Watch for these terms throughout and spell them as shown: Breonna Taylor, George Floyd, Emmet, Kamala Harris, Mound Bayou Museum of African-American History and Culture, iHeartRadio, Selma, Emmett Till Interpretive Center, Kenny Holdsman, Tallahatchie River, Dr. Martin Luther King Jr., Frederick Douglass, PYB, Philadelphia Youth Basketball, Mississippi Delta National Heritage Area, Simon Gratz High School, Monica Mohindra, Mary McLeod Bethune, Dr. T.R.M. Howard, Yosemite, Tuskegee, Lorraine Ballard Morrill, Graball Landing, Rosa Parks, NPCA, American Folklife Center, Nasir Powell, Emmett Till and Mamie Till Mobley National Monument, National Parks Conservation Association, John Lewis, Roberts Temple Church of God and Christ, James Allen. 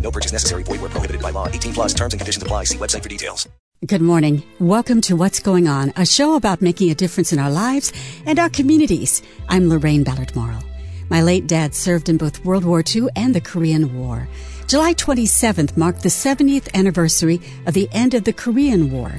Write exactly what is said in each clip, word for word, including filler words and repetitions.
No purchase necessary. Void where prohibited by law. eighteen plus terms and conditions apply. See website for details. Good morning. Welcome to What's Going On, a show about making a difference in our lives and our communities. I'm Lorraine Ballard Morrill. My late dad served in both World War Two and the Korean War. July twenty-seventh marked the seventieth anniversary of the end of the Korean War.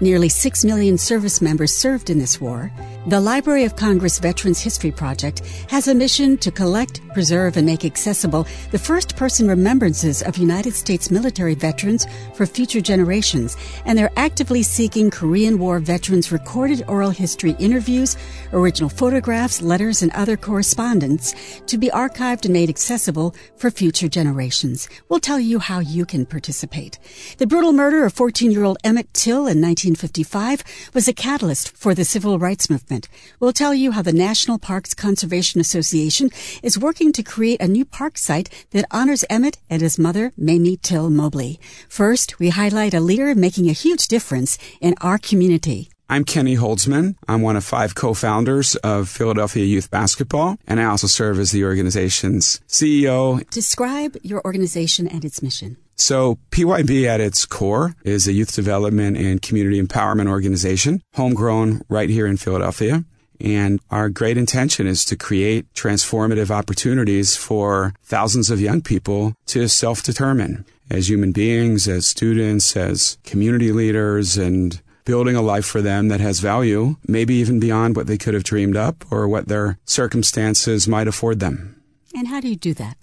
Nearly six million service members served in this war. The Library of Congress Veterans History Project has a mission to collect, preserve, and make accessible the first-person remembrances of United States military veterans for future generations, and they're actively seeking Korean War veterans' recorded oral history interviews, original photographs, letters, and other correspondence to be archived and made accessible for future generations. We'll tell you how you can participate. The brutal murder of fourteen-year-old Emmett Till in nineteen fifty-five was a catalyst for the Civil Rights Movement. We'll tell you how the National Parks Conservation Association is working to create a new park site that honors Emmett and his mother, Mamie Till Mobley. First, we highlight a leader making a huge difference in our community. I'm Kenny Holdsman. I'm one of five co-founders of Philadelphia Youth Basketball, and I also serve as the organization's C E O. Describe your organization and its mission. So P Y B at its core is a youth development and community empowerment organization, homegrown right here in Philadelphia. And our great intention is to create transformative opportunities for thousands of young people to self-determine as human beings, as students, as community leaders, and building a life for them that has value, maybe even beyond what they could have dreamed up or what their circumstances might afford them. And how do you do that?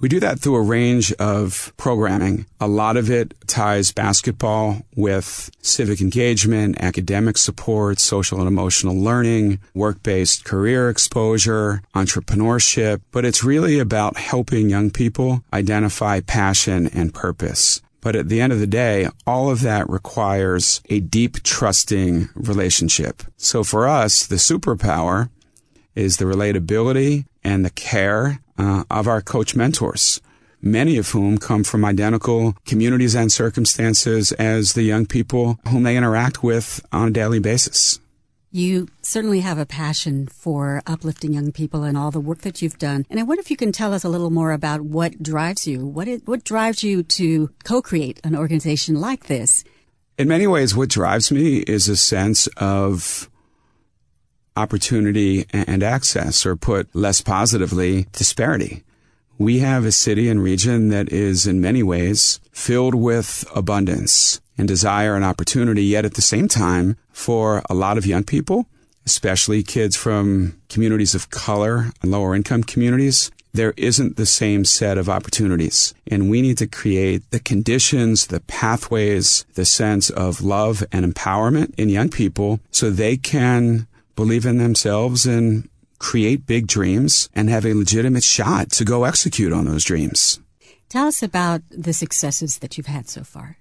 We do that through a range of programming. A lot of it ties basketball with civic engagement, academic support, social and emotional learning, work-based career exposure, entrepreneurship. But it's really about helping young people identify passion and purpose. But at the end of the day, all of that requires a deep, trusting relationship. So for us, the superpower is the relatability and the care Uh, of our coach mentors, many of whom come from identical communities and circumstances as the young people whom they interact with on a daily basis. You certainly have a passion for uplifting young people and all the work that you've done. And I wonder if you can tell us a little more about what drives you, what it, what drives you to co-create an organization like this. In many ways, what drives me is a sense of opportunity and access, or put less positively, disparity. We have a city and region that is in many ways filled with abundance and desire and opportunity, yet at the same time, for a lot of young people, especially kids from communities of color and lower income communities, there isn't the same set of opportunities. And we need to create the conditions, the pathways, the sense of love and empowerment in young people so they can believe in themselves and create big dreams and have a legitimate shot to go execute on those dreams. Tell us about the successes that you've had so far.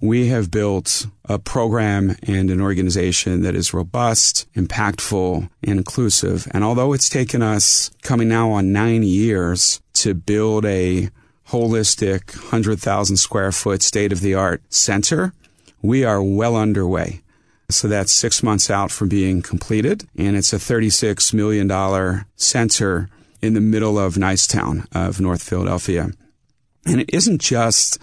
We have built a program and an organization that is robust, impactful, and inclusive. And although it's taken us coming now on nine years to build a holistic one hundred thousand square foot state-of-the-art center, we are well underway. So that's six months out from being completed, and it's a thirty-six million dollars center in the middle of Nicetown of North Philadelphia. And it isn't just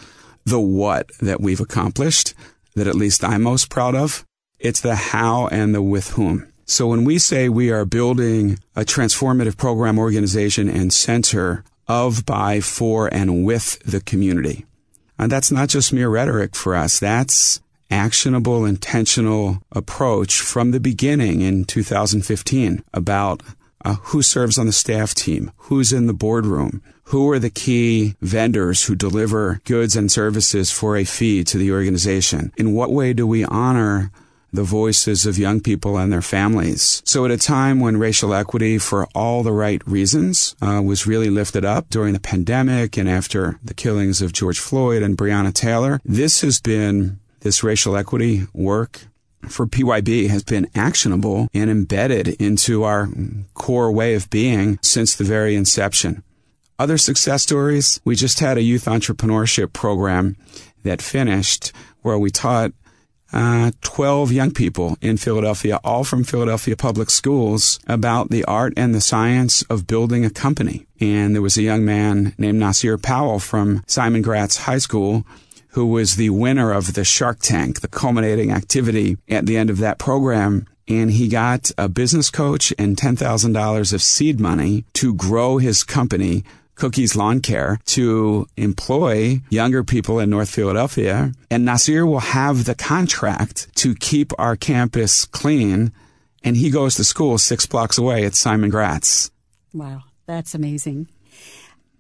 the what that we've accomplished that at least I'm most proud of. It's the how and the with whom. So when we say we are building a transformative program, organization, and center of, by, for, and with the community, and that's not just mere rhetoric for us. That's actionable, intentional approach from the beginning in two thousand fifteen about uh, who serves on the staff team, who's in the boardroom, who are the key vendors who deliver goods and services for a fee to the organization. In what way do we honor the voices of young people and their families? So at a time when racial equity, for all the right reasons, uh, was really lifted up during the pandemic and after the killings of George Floyd and Breonna Taylor, this has been this racial equity work for P Y B has been actionable and embedded into our core way of being since the very inception. Other success stories, we just had a youth entrepreneurship program that finished where we taught uh, twelve young people in Philadelphia, all from Philadelphia public schools, about the art and the science of building a company. And there was a young man named Nasir Powell from Simon Gratz High School who was the winner of the Shark Tank, the culminating activity at the end of that program. And he got a business coach and ten thousand dollars of seed money to grow his company, Cookies Lawn Care, to employ younger people in North Philadelphia. And Nasir will have the contract to keep our campus clean. And he goes to school six blocks away at Simon Gratz. Wow, that's amazing.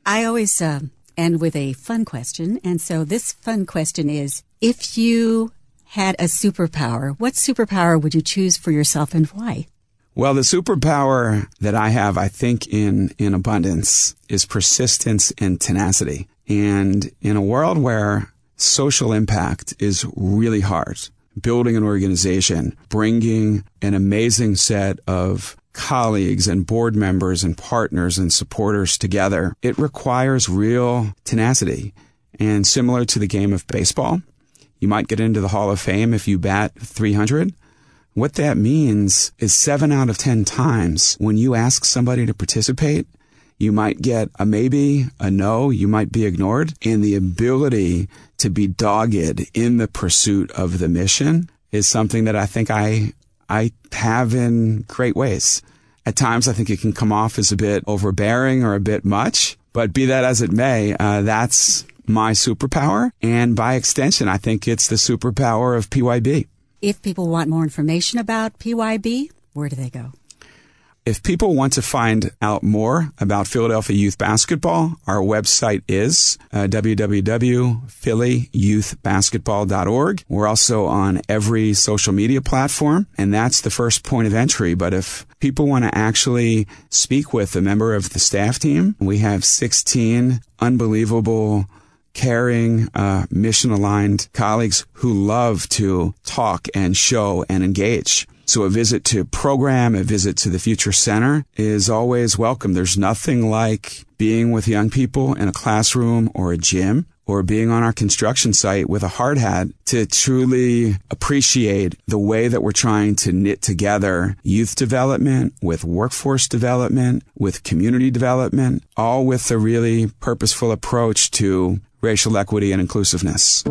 I always... Uh... And with a fun question. And so this fun question is, if you had a superpower, what superpower would you choose for yourself and why? Well, the superpower that I have, I think, in, in abundance is persistence and tenacity. And in a world where social impact is really hard, building an organization, bringing an amazing set of colleagues and board members and partners and supporters together, it requires real tenacity. And similar to the game of baseball, you might get into the Hall of Fame if you bat three hundred. What that means is seven out of ten times when you ask somebody to participate, you might get a maybe, a no, you might be ignored. And the ability to be dogged in the pursuit of the mission is something that I think I I have in great ways. At times, I think it can come off as a bit overbearing or a bit much, but be that as it may, uh, that's my superpower. And by extension, I think it's the superpower of P Y B. If people want more information about P Y B, where do they go? If people want to find out more about Philadelphia Youth Basketball, our website is uh, w w w dot philly youth basketball dot org. We're also on every social media platform, and that's the first point of entry. But if people want to actually speak with a member of the staff team, we have sixteen unbelievable, caring, uh, mission-aligned colleagues who love to talk and show and engage. So a visit to program, a visit to the Future Center is always welcome. There's nothing like being with young people in a classroom or a gym or being on our construction site with a hard hat to truly appreciate the way that we're trying to knit together youth development with workforce development, with community development, all with a really purposeful approach to racial equity and inclusiveness.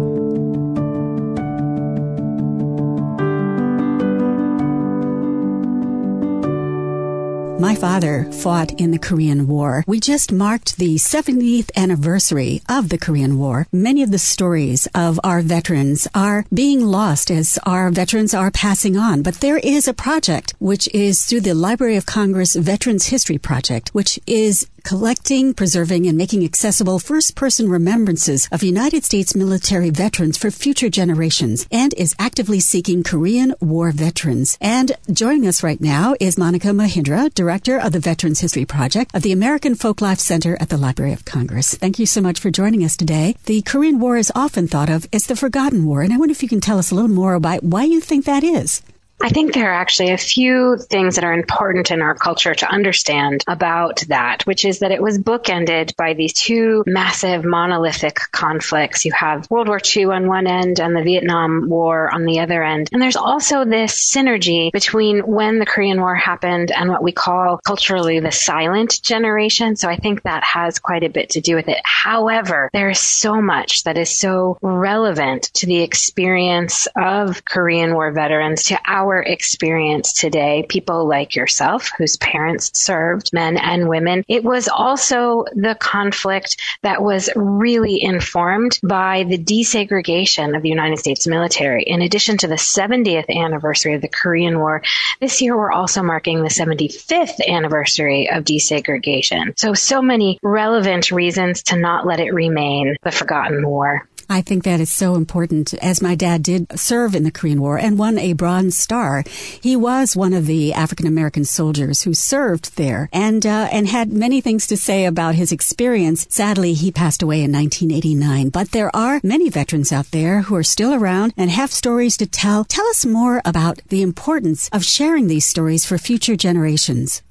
My father fought in the Korean War. We just marked the seventieth anniversary of the Korean War. Many of the stories of our veterans are being lost as our veterans are passing on. But there is a project, which is through the Library of Congress Veterans History Project, which is collecting, preserving, and making accessible first-person remembrances of United States military veterans for future generations, and is actively seeking Korean War veterans. And joining us right now is Monica Mohindra, Director of the Veterans History Project of the American Folklife Center at the Library of Congress. Thank you so much for joining us today. The Korean War is often thought of as the forgotten war, and I wonder if you can tell us a little more about why you think that is. I think there are actually a few things that are important in our culture to understand about that, which is that it was bookended by these two massive monolithic conflicts. You have World War Two on one end and the Vietnam War on the other end. And there's also this synergy between when the Korean War happened and what we call culturally the silent generation. So I think that has quite a bit to do with it. However, there is so much that is so relevant to the experience of Korean War veterans, to our Our experience today, people like yourself, whose parents served, men and women. It was also the conflict that was really informed by the desegregation of the United States military. In addition to the seventieth anniversary of the Korean War, this year we're also marking the seventy-fifth anniversary of desegregation. So, so many relevant reasons to not let it remain the forgotten war. I think that is so important, as my dad did serve in the Korean War and won a Bronze Star. He was one of the African-American soldiers who served there and uh, and had many things to say about his experience. Sadly, he passed away in nineteen eighty-nine, but there are many veterans out there who are still around and have stories to tell. Tell us more about the importance of sharing these stories for future generations.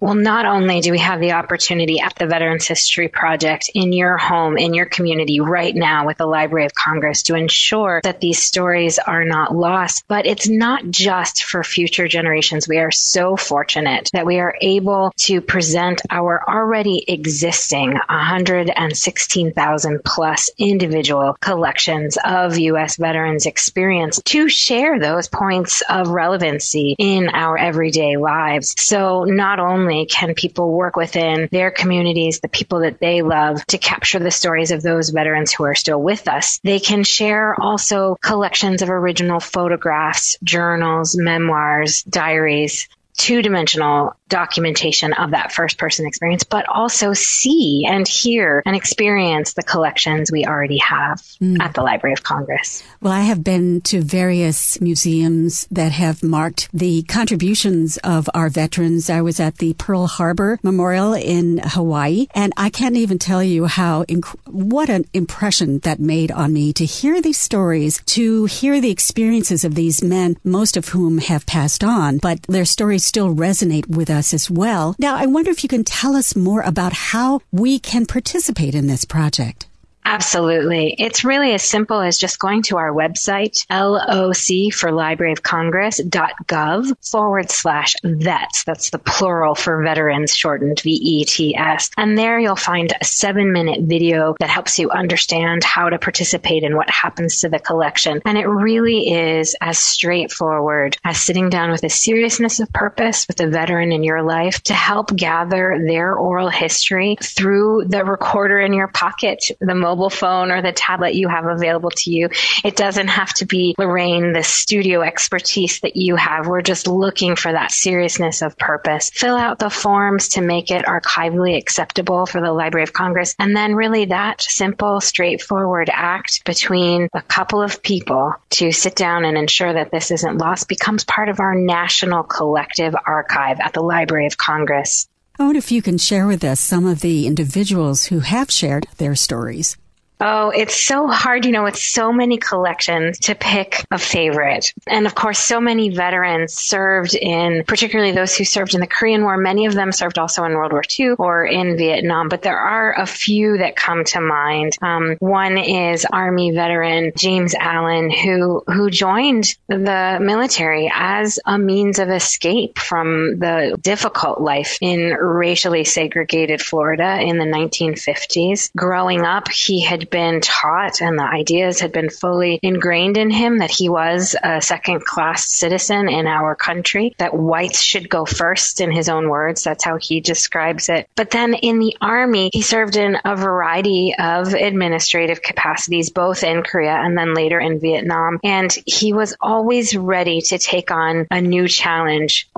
Well, not only do we have the opportunity at the Veterans History Project in your home, in your community right now with the Library of Congress to ensure that these stories are not lost, but it's not just for future generations. We are so fortunate that we are able to present our already existing one hundred sixteen thousand plus individual collections of U S veterans' experience to share those points of relevancy in our everyday lives. So not only can people work within their communities, the people that they love, to capture the stories of those veterans who are still with us, they can share also collections of original photographs, journals, memoirs, diaries, two-dimensional documentation of that first-person experience, but also see and hear and experience the collections we already have mm. at the Library of Congress. Well, I have been to various museums that have marked the contributions of our veterans. I was at the Pearl Harbor Memorial in Hawaii, and I can't even tell you how inc- what an impression that made on me to hear these stories, to hear the experiences of these men, most of whom have passed on, but their stories still resonate with us as well. Now, I wonder if you can tell us more about how we can participate in this project. Absolutely. It's really as simple as just going to our website, L O C for Library of Congress dot gov forward slash vets. That's the plural for veterans, shortened V E T S. And there you'll find a seven minute video that helps you understand how to participate and what happens to the collection. And it really is as straightforward as sitting down with a seriousness of purpose with a veteran in your life to help gather their oral history through the recorder in your pocket, the mobile phone or the tablet you have available to you. It doesn't have to be, Lorraine, the studio expertise that you have. We're just looking for that seriousness of purpose. Fill out the forms to make it archivally acceptable for the Library of Congress. And then really that simple, straightforward act between a couple of people to sit down and ensure that this isn't lost becomes part of our national collective archive at the Library of Congress. I wonder if you can share with us some of the individuals who have shared their stories. Oh, it's so hard, you know, with so many collections to pick a favorite. And of course, so many veterans served in, particularly those who served in the Korean War, many of them served also in World War Two or in Vietnam, but there are a few that come to mind. Um, one is Army veteran James Allen, who, who joined the military as a means of escape from the difficult life in racially segregated Florida in the nineteen fifties. Growing up, he had been taught and the ideas had been fully ingrained in him that he was a second-class citizen in our country, that whites should go first, in his own words. That's how he describes it. But then in the Army, he served in a variety of administrative capacities, both in Korea and then later in Vietnam. And he was always ready to take on a new challenge.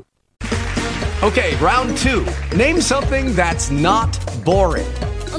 Okay, round two. Name something that's not boring. A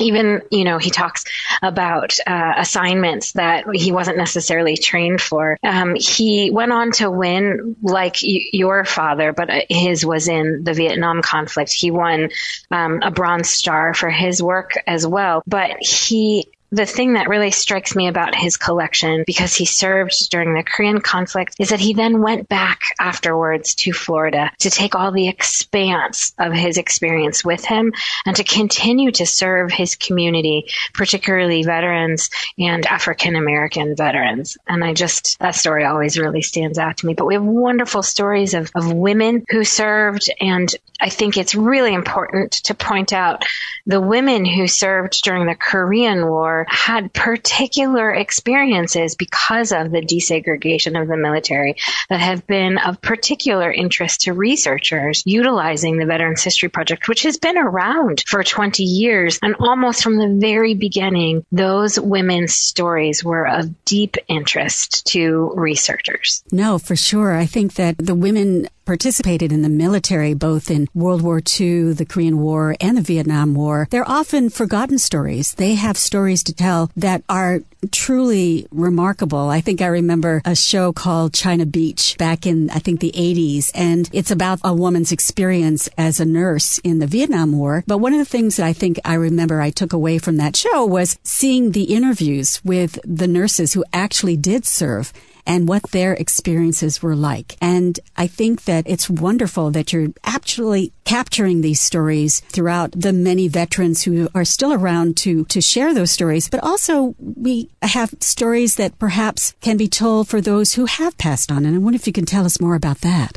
Even, you know, he talks about uh, assignments that he wasn't necessarily trained for. Um, he went on to win, like y- your father, but his was in the Vietnam conflict. He won um, a Bronze Star for his work as well. But he... The thing that really strikes me about his collection, because he served during the Korean conflict, is that he then went back afterwards to Florida to take all the expanse of his experience with him and to continue to serve his community, particularly veterans and African-American veterans. And I just, that story always really stands out to me. But we have wonderful stories of, of women who served. And I think it's really important to point out the women who served during the Korean War here had particular experiences because of the desegregation of the military that have been of particular interest to researchers utilizing the Veterans History Project, which has been around for twenty years. And almost from the very beginning, those women's stories were of deep interest to researchers. No, for sure. I think that the women participated in the military, both in World War Two, the Korean War, and the Vietnam War. They're often forgotten stories. They have stories to tell that are truly remarkable. I think I remember a show called China Beach back in, I think, the eighties, and it's about a woman's experience as a nurse in the Vietnam War. But one of the things that I think I remember I took away from that show was seeing the interviews with the nurses who actually did serve and what their experiences were like. And I think that it's wonderful that you're actually capturing these stories throughout the many veterans who are still around to, to share those stories. But also we have stories that perhaps can be told for those who have passed on. And I wonder if you can tell us more about that.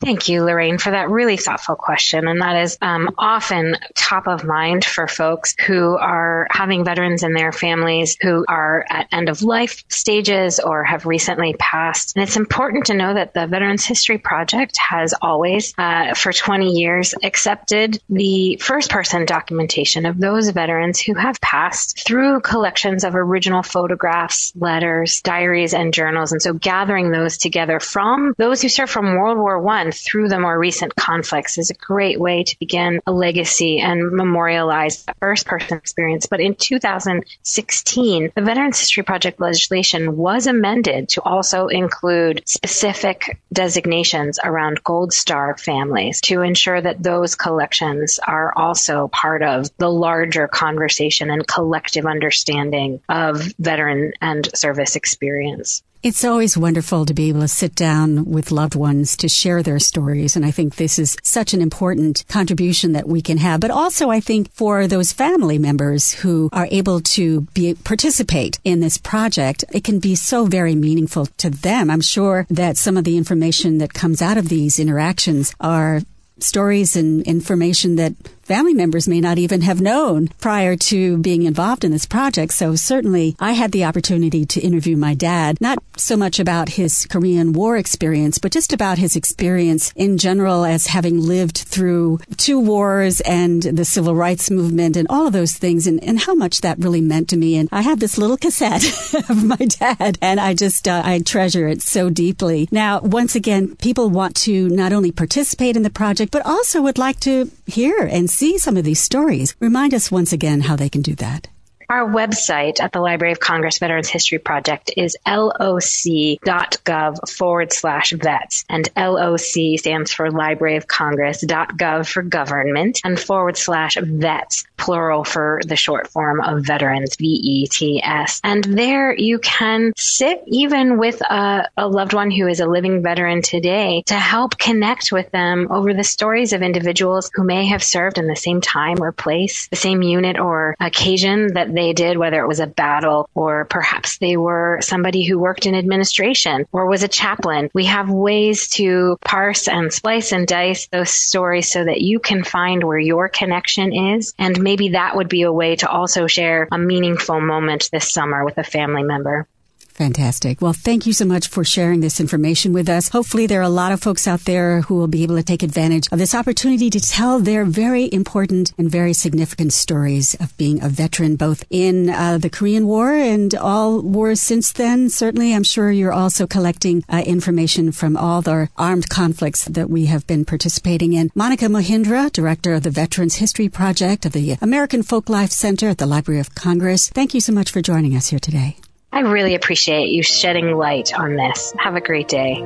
Thank you, Lorraine, for that really thoughtful question. And that is um, often top of mind for folks who are having veterans in their families who are at end of life stages or have recently passed. And it's important to know that the Veterans History Project has always, uh, for twenty years, accepted the first person documentation of those veterans who have passed through collections of original photographs, letters, diaries, and journals. And so gathering those together from those who served from World War One through the more recent conflicts is a great way to begin a legacy and memorialize the first-person experience. But in two thousand sixteen, the Veterans History Project legislation was amended to also include specific designations around Gold Star families to ensure that those collections are also part of the larger conversation and collective understanding of veteran and service experience. It's always wonderful to be able to sit down with loved ones to share their stories. And I think this is such an important contribution that we can have. But also, I think for those family members who are able to be, participate in this project, it can be so very meaningful to them. I'm sure that some of the information that comes out of these interactions are stories and information that family members may not even have known prior to being involved in this project. So certainly I had the opportunity to interview my dad, not so much about his Korean War experience, but just about his experience in general as having lived through two wars and the Civil Rights Movement and all of those things and, and how much that really meant to me. And I have this little cassette of my dad, and I just, uh, I treasure it so deeply. Now, once again, people want to not only participate in the project, but also would like to hear and see see some of these stories. Remind us once again how they can do that. Our website at the Library of Congress Veterans History Project is loc.gov forward slash vets. And L O C stands for Library of Congress, .gov for government, and forward slash vets, plural for the short form of veterans, V E T S. And there you can sit even with a, a loved one who is a living veteran today to help connect with them over the stories of individuals who may have served in the same time or place, the same unit or occasion that they they did, whether it was a battle or perhaps they were somebody who worked in administration or was a chaplain. We have ways to parse and splice and dice those stories so that you can find where your connection is. And maybe that would be a way to also share a meaningful moment this summer with a family member. Fantastic. Well, thank you so much for sharing this information with us. Hopefully there are a lot of folks out there who will be able to take advantage of this opportunity to tell their very important and very significant stories of being a veteran, both in uh, the Korean War and all wars since then. Certainly, I'm sure you're also collecting uh, information from all the armed conflicts that we have been participating in. Monica Mohindra, Director of the Veterans History Project of the American Folklife Center at the Library of Congress. Thank you so much for joining us here today. I really appreciate you shedding light on this. Have a great day.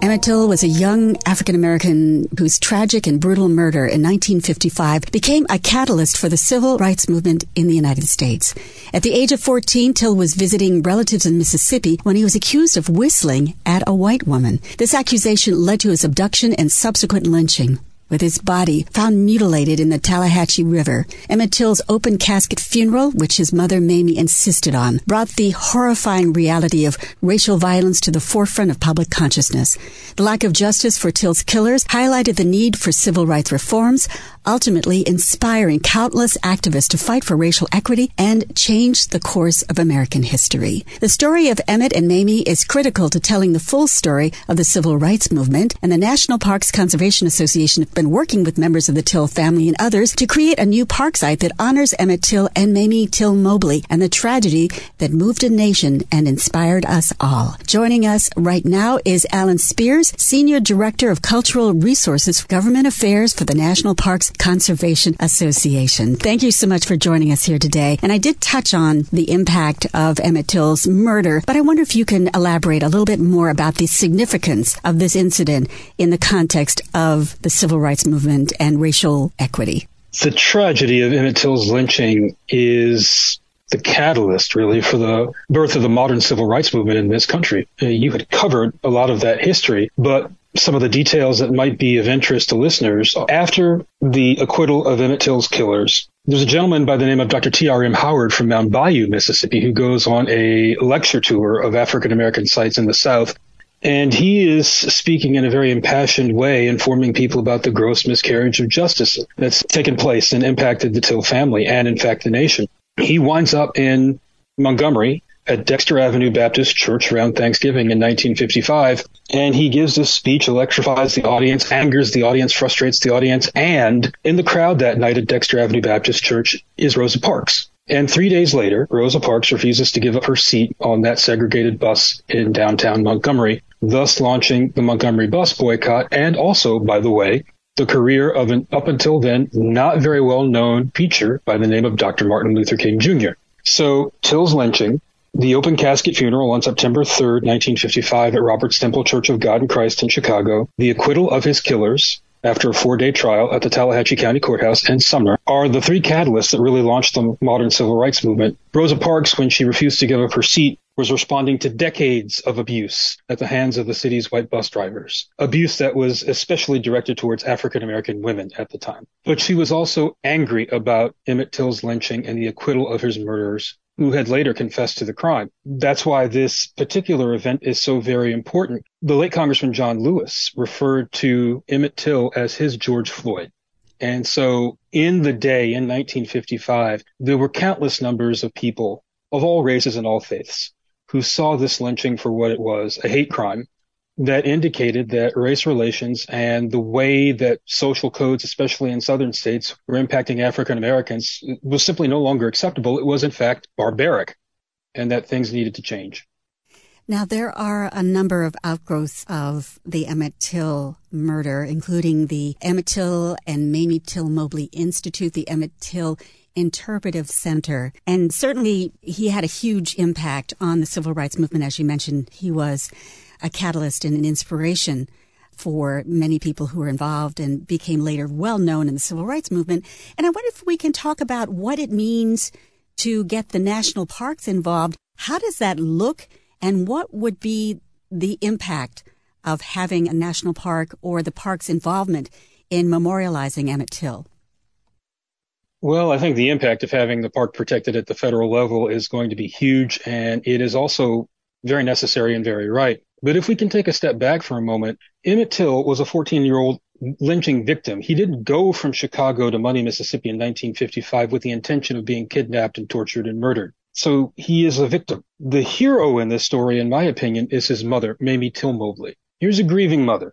Emmett Till was a young African-American whose tragic and brutal murder in nineteen fifty-five became a catalyst for the civil rights movement in the United States. At the age of fourteen, Till was visiting relatives in Mississippi when he was accused of whistling at a white woman. This accusation led to his abduction and subsequent lynching, with his body found mutilated in the Tallahatchie River. Emmett Till's open casket funeral, which his mother Mamie insisted on, brought the horrifying reality of racial violence to the forefront of public consciousness. The lack of justice for Till's killers highlighted the need for civil rights reforms, ultimately inspiring countless activists to fight for racial equity and change the course of American history. The story of Emmett and Mamie is critical to telling the full story of the Civil Rights Movement, and the National Parks Conservation Association have been working with members of the Till family and others to create a new park site that honors Emmett Till and Mamie Till Mobley and the tragedy that moved a nation and inspired us all. Joining us right now is Alan Spears, Senior Director of Cultural Resources for Government Affairs for the National Parks Conservation Association. Thank you so much for joining us here today. And I did touch on the impact of Emmett Till's murder, but I wonder if you can elaborate a little bit more about the significance of this incident in the context of the Civil Rights Movement and racial equity. The tragedy of Emmett Till's lynching is the catalyst, really, for the birth of the modern civil rights movement in this country. You had covered a lot of that history, but some of the details that might be of interest to listeners. After the acquittal of Emmett Till's killers, there's a gentleman by the name of Doctor T R M Howard from Mound Bayou, Mississippi, who goes on a lecture tour of African-American sites in the South. And he is speaking in a very impassioned way, informing people about the gross miscarriage of justice that's taken place and impacted the Till family and, in fact, the nation. He winds up in Montgomery at Dexter Avenue Baptist Church around Thanksgiving in nineteen fifty-five, and he gives this speech, electrifies the audience, angers the audience, frustrates the audience, and in the crowd that night at Dexter Avenue Baptist Church is Rosa Parks. And three days later, Rosa Parks refuses to give up her seat on that segregated bus in downtown Montgomery, thus launching the Montgomery bus boycott and also, by the way, the career of an up until then not very well-known preacher by the name of Doctor Martin Luther King Junior So Till's lynching, the open casket funeral on September third, nineteen fifty-five at Roberts Temple Church of God and Christ in Chicago, the acquittal of his killers after a four-day trial at the Tallahatchie County Courthouse in Sumner are the three catalysts that really launched the modern civil rights movement. Rosa Parks, when she refused to give up her seat, was responding to decades of abuse at the hands of the city's white bus drivers, abuse that was especially directed towards African-American women at the time. But she was also angry about Emmett Till's lynching and the acquittal of his murderers, who had later confessed to the crime. That's why this particular event is so very important. The late Congressman John Lewis referred to Emmett Till as his George Floyd. And so in the day in nineteen fifty-five, there were countless numbers of people of all races and all faiths who saw this lynching for what it was, a hate crime that indicated that race relations and the way that social codes, especially in southern states, were impacting African Americans was simply no longer acceptable. It was, in fact, barbaric, and that things needed to change. Now, there are a number of outgrowths of the Emmett Till murder, including the Emmett Till and Mamie Till Mobley Institute, the Emmett Till Interpretive Center. And certainly he had a huge impact on the civil rights movement. As you mentioned, he was a catalyst and an inspiration for many people who were involved and became later well known in the civil rights movement. And I wonder if we can talk about what it means to get the national parks involved. How does that look, and what would be the impact of having a national park or the park's involvement in memorializing Emmett Till? Well, I think the impact of having the park protected at the federal level is going to be huge, and it is also very necessary and very right. But if we can take a step back for a moment, Emmett Till was a fourteen-year-old lynching victim. He didn't go from Chicago to Money, Mississippi in nineteen fifty-five with the intention of being kidnapped and tortured and murdered. So he is a victim. The hero in this story, in my opinion, is his mother, Mamie Till Mobley. Here's a grieving mother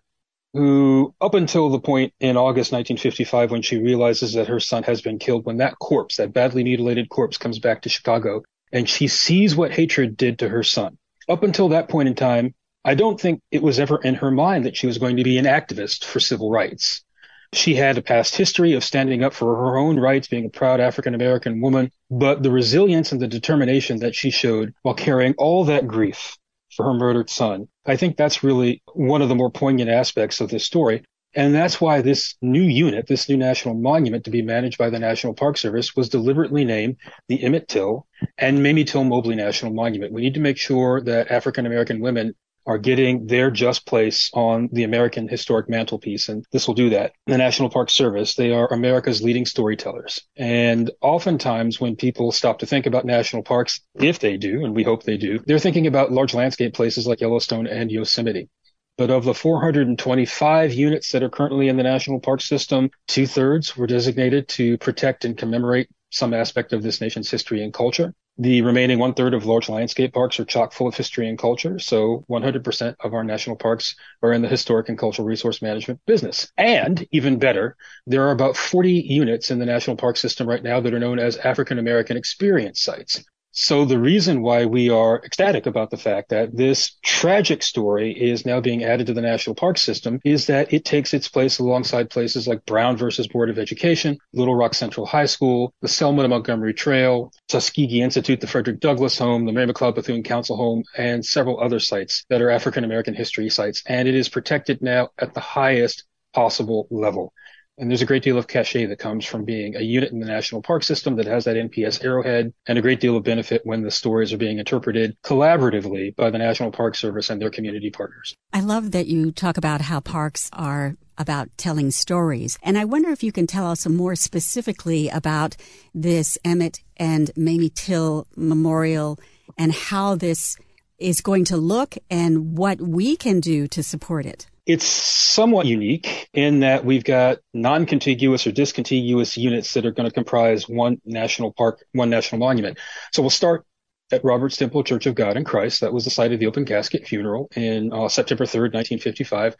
who, up until the point in August nineteen fifty-five when she realizes that her son has been killed, when that corpse, that badly mutilated corpse, comes back to Chicago and she sees what hatred did to her son. Up until that point in time, I don't think it was ever in her mind that she was going to be an activist for civil rights. She had a past history of standing up for her own rights, being a proud African-American woman, but the resilience and the determination that she showed while carrying all that grief for her murdered son, I think that's really one of the more poignant aspects of this story. And that's why this new unit, this new national monument to be managed by the National Park Service, was deliberately named the Emmett Till and Mamie Till Mobley National Monument. We need to make sure that African-American women are getting their just place on the American historic mantelpiece, and this will do that. The National Park Service, they are America's leading storytellers. And oftentimes when people stop to think about national parks, if they do, and we hope they do, they're thinking about large landscape places like Yellowstone and Yosemite. But of the four hundred twenty-five units that are currently in the National Park System, two-thirds were designated to protect and commemorate some aspect of this nation's history and culture. The remaining one-third of large landscape parks are chock full of history and culture, so one hundred percent of our national parks are in the historic and cultural resource management business. And even better, there are about forty units in the National Park System right now that are known as African-American experience sites. So the reason why we are ecstatic about the fact that this tragic story is now being added to the National Park System is that it takes its place alongside places like Brown versus Board of Education, Little Rock Central High School, the Selma to Montgomery Trail, Tuskegee Institute, the Frederick Douglass Home, the Mary McLeod Bethune Council Home, and several other sites that are African-American history sites. And it is protected now at the highest possible level. And there's a great deal of cachet that comes from being a unit in the National Park System that has that N P S arrowhead, and a great deal of benefit when the stories are being interpreted collaboratively by the National Park Service and their community partners. I love that you talk about how parks are about telling stories. And I wonder if you can tell us some more specifically about this Emmett and Mamie Till Memorial and how this is going to look and what we can do to support it. It's somewhat unique in that we've got non-contiguous or discontiguous units that are going to comprise one national park, one national monument. So we'll start at Roberts Temple Church of God and Christ. That was the site of the open casket funeral in uh, September third, nineteen fifty-five.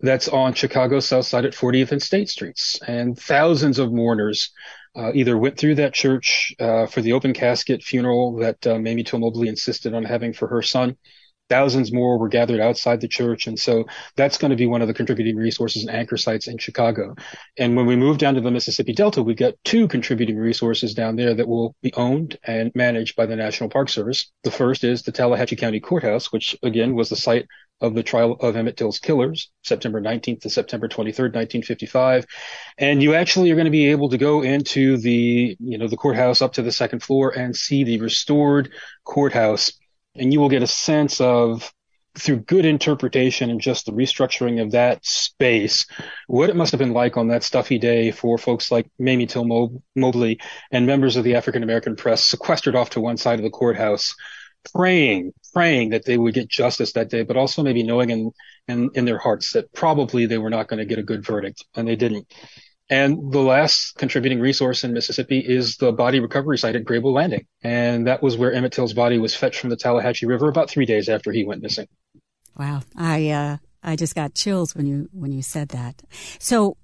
That's on Chicago's south side at fortieth and State Streets. And thousands of mourners uh, either went through that church uh, for the open casket funeral that uh, Mamie Till Mobley insisted on having for her son. Thousands more were gathered outside the church. And so that's going to be one of the contributing resources and anchor sites in Chicago. And when we move down to the Mississippi Delta, we've got two contributing resources down there that will be owned and managed by the National Park Service. The first is the Tallahatchie County Courthouse, which, again, was the site of the trial of Emmett Till's killers, September nineteenth to September twenty-third, nineteen fifty-five. And you actually are going to be able to go into the, you know, the courthouse up to the second floor and see the restored courthouse. And you will get a sense of, through good interpretation and just the restructuring of that space, what it must have been like on that stuffy day for folks like Mamie Till Mobley and members of the African-American press sequestered off to one side of the courthouse, praying, praying that they would get justice that day, but also maybe knowing in, in, in their hearts that probably they were not going to get a good verdict, and they didn't. And the last contributing resource in Mississippi is the body recovery site at Graball Landing. And that was where Emmett Till's body was fetched from the Tallahatchie River about three days after he went missing. Wow. I uh, I just got chills when you when you said that. So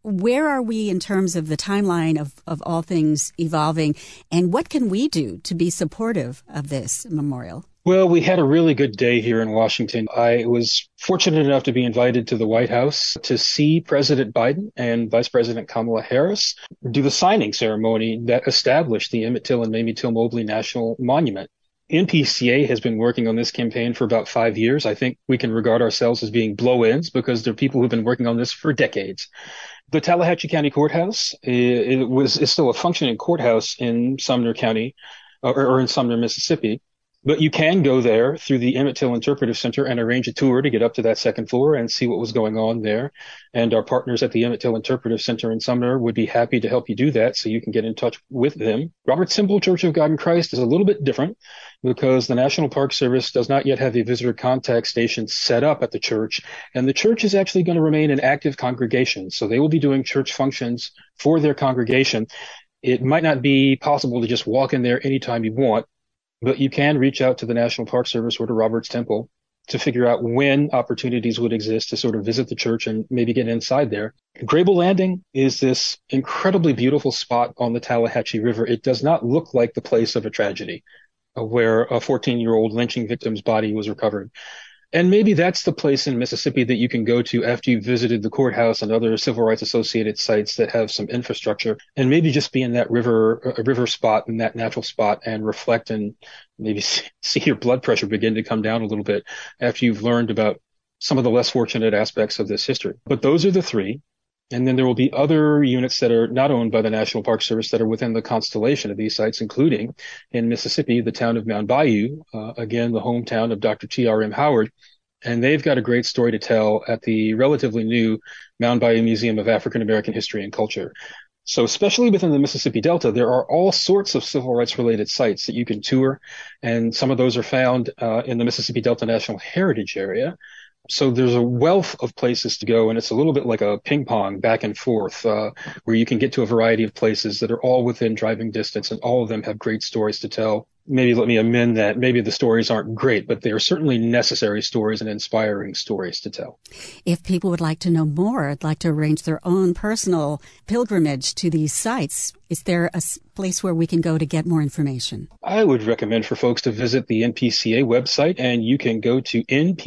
where are we in terms of the timeline of, of all things evolving? And what can we do to be supportive of this memorial? Well, we had a really good day here in Washington. I was fortunate enough to be invited to the White House to see President Biden and Vice President Kamala Harris do the signing ceremony that established the Emmett Till and Mamie Till Mobley National Monument. N P C A has been working on this campaign for about five years. I think we can regard ourselves as being blow-ins because there are people who've been working on this for decades. The Tallahatchie County Courthouse, it was is still a functioning courthouse in Sumner County or, or in Sumner, Mississippi. But you can go there through the Emmett Till Interpretive Center and arrange a tour to get up to that second floor and see what was going on there. And our partners at the Emmett Till Interpretive Center in Sumner would be happy to help you do that, so you can get in touch with them. Roberts Temple Church of God and Christ is a little bit different because the National Park Service does not yet have a visitor contact station set up at the church. And the church is actually going to remain an active congregation. So they will be doing church functions for their congregation. It might not be possible to just walk in there anytime you want, but you can reach out to the National Park Service or to Roberts Temple to figure out when opportunities would exist to sort of visit the church and maybe get inside there. Grable Landing is this incredibly beautiful spot on the Tallahatchie River. It does not look like the place of a tragedy where a fourteen-year-old lynching victim's body was recovered. And maybe that's the place in Mississippi that you can go to after you've visited the courthouse and other civil rights associated sites that have some infrastructure, and maybe just be in that river, a river spot, in that natural spot, and reflect and maybe see your blood pressure begin to come down a little bit after you've learned about some of the less fortunate aspects of this history. But those are the three. And then there will be other units that are not owned by the National Park Service that are within the constellation of these sites, including in Mississippi, the town of Mound Bayou, uh, again, the hometown of Doctor T R M. Howard. And they've got a great story to tell at the relatively new Mound Bayou Museum of African-American History and Culture. So especially within the Mississippi Delta, there are all sorts of civil rights-related sites that you can tour. And some of those are found uh, in the Mississippi Delta National Heritage Area. So there's a wealth of places to go, and it's a little bit like a ping pong back and forth, uh, where you can get to a variety of places that are all within driving distance, and all of them have great stories to tell. Maybe let me amend that. Maybe the stories aren't great, but they are certainly necessary stories and inspiring stories to tell. If people would like to know more, I'd like to arrange their own personal pilgrimage to these sites. Is there a place where we can go to get more information? I would recommend for folks to visit the N P C A website, and you can go to npca.org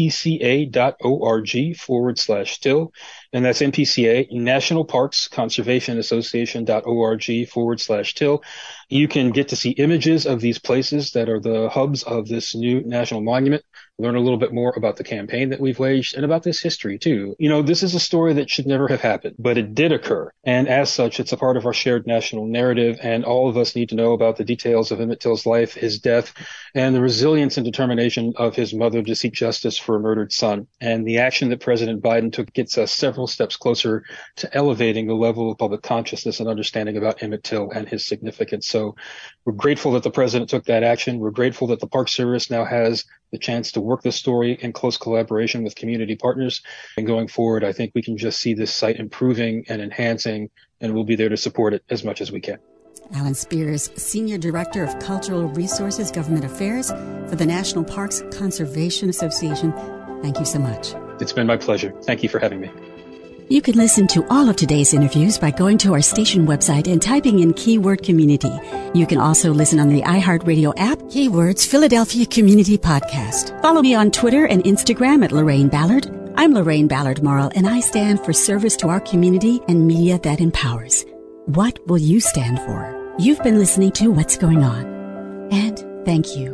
forward slash still. And that's N P C A, National Parks Conservation Association.org forward slash till. You can get to see images of these places that are the hubs of this new national monument, learn a little bit more about the campaign that we've waged and about this history, too. You know, this is a story that should never have happened, but it did occur. And as such, it's a part of our shared national narrative, and all of us need to know about the details of Emmett Till's life, his death, and the resilience and determination of his mother to seek justice for a murdered son. And the action that President Biden took gets us several steps closer to elevating the level of public consciousness and understanding about Emmett Till and his significance. So we're grateful that the president took that action. We're grateful that the Park Service now has the chance to work this story in close collaboration with community partners. And going forward, I think we can just see this site improving and enhancing, and we'll be there to support it as much as we can. Alan Spears, Senior Director of Cultural Resources Government Affairs for the National Parks Conservation Association. Thank you so much. It's been my pleasure. Thank you for having me. You can listen to all of today's interviews by going to our station website and typing in keyword community. You can also listen on the iHeartRadio app, Keywords Philadelphia Community Podcast. Follow me on Twitter and Instagram at Lorraine Ballard. I'm Lorraine Ballard Morrill, and I stand for service to our community and media that empowers. What will you stand for? You've been listening to What's Going On, and thank you.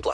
plus.